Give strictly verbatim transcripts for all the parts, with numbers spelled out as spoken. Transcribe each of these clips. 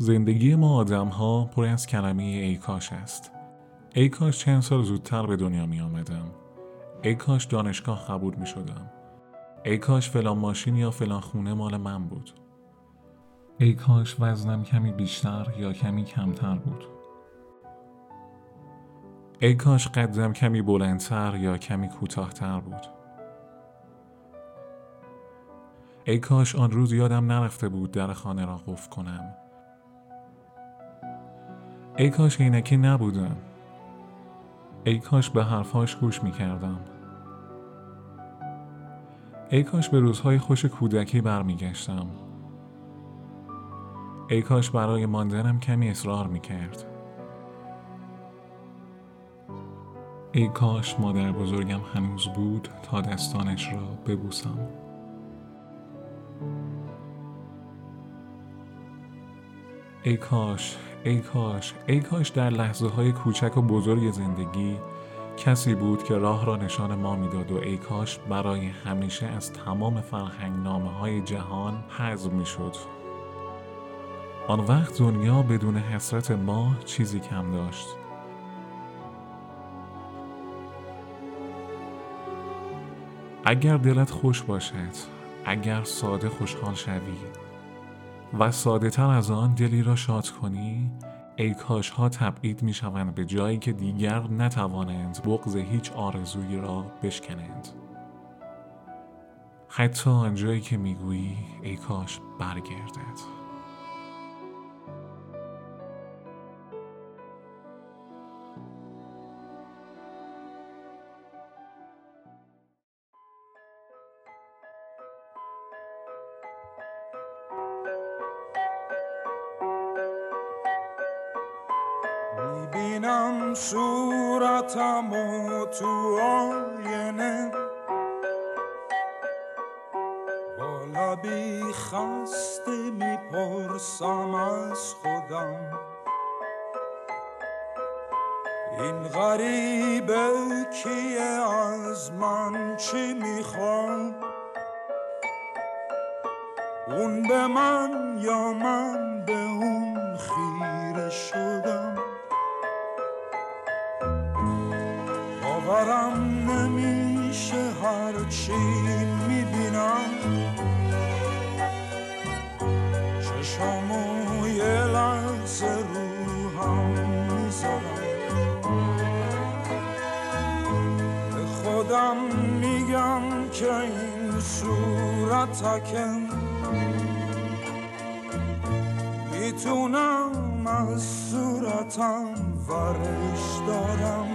زندگی ما آدم ها پر از کلمه ای کاش است. ای کاش چند سال زودتر به دنیا می آمدم. ای کاش دانشگاه قبول می شدم. ای کاش فلان ماشین یا فلان خونه مال من بود. ای کاش وزنم کمی بیشتر یا کمی کمتر بود. ای کاش قدم کمی بلندتر یا کمی کوتاهتر بود. ای کاش آن روز یادم نرفته بود در خانه را قفل کنم. ای کاش عینکی نبودم. ای کاش به حرفاش گوش می کردم. ای کاش به روزهای خوش کودکی برمی گشتم. ای کاش برای ماندنم کمی اصرار می کرد. ای کاش مادر بزرگم هنوز بود تا دستانش را ببوسم. ای کاش، ای کاش، ای کاش در لحظه های کوچک و بزرگ زندگی کسی بود که راه را نشان ما میداد و ای کاش برای همیشه از تمام فرهنگنامه های جهان حذف می شد. آن وقت دنیا بدون حسرت ما چیزی کم داشت. اگر دلت خوش باشد، اگر ساده خوشحال شوی و ساده تر از آن دلی را شاد کنی، ای کاش ها تبعید می شوند به جایی که دیگر نتوانند بغض هیچ آرزویی را بشکنند، حتی آنجایی که می گویی ای کاش برگردد. میبینم صورتم و تو آینه، با لبی خسته میپرسم از خودم، این غریبه کیه، از من چی میخواد، اون به من یا من به اون خیره شدم. باورم نمیشه هرچی میبینم، چشمو یه لحظه روحم میزنم، به خودم میگم که این صورتکم، میتونم از صورتم ورش دارم،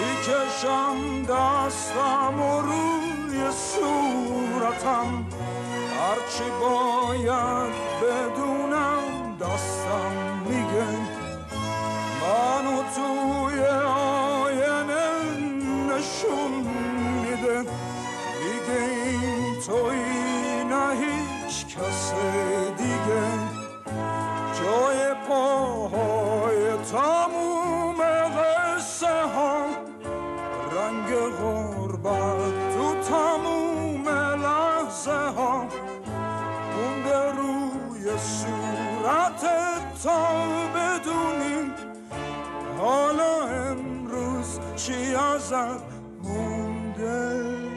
میکشم دستم و روی صورتم، هرچی باید بدونم دستم میگه، منو توی آینه نشون میده، میگه این تویی نه هیچ کس دیگه، جای پاهای تموم قصه ها، رنگ غربت تو تموم لحظه ها، مونده روی صورتت تا بدونی حالا امروز چی ازت مونده.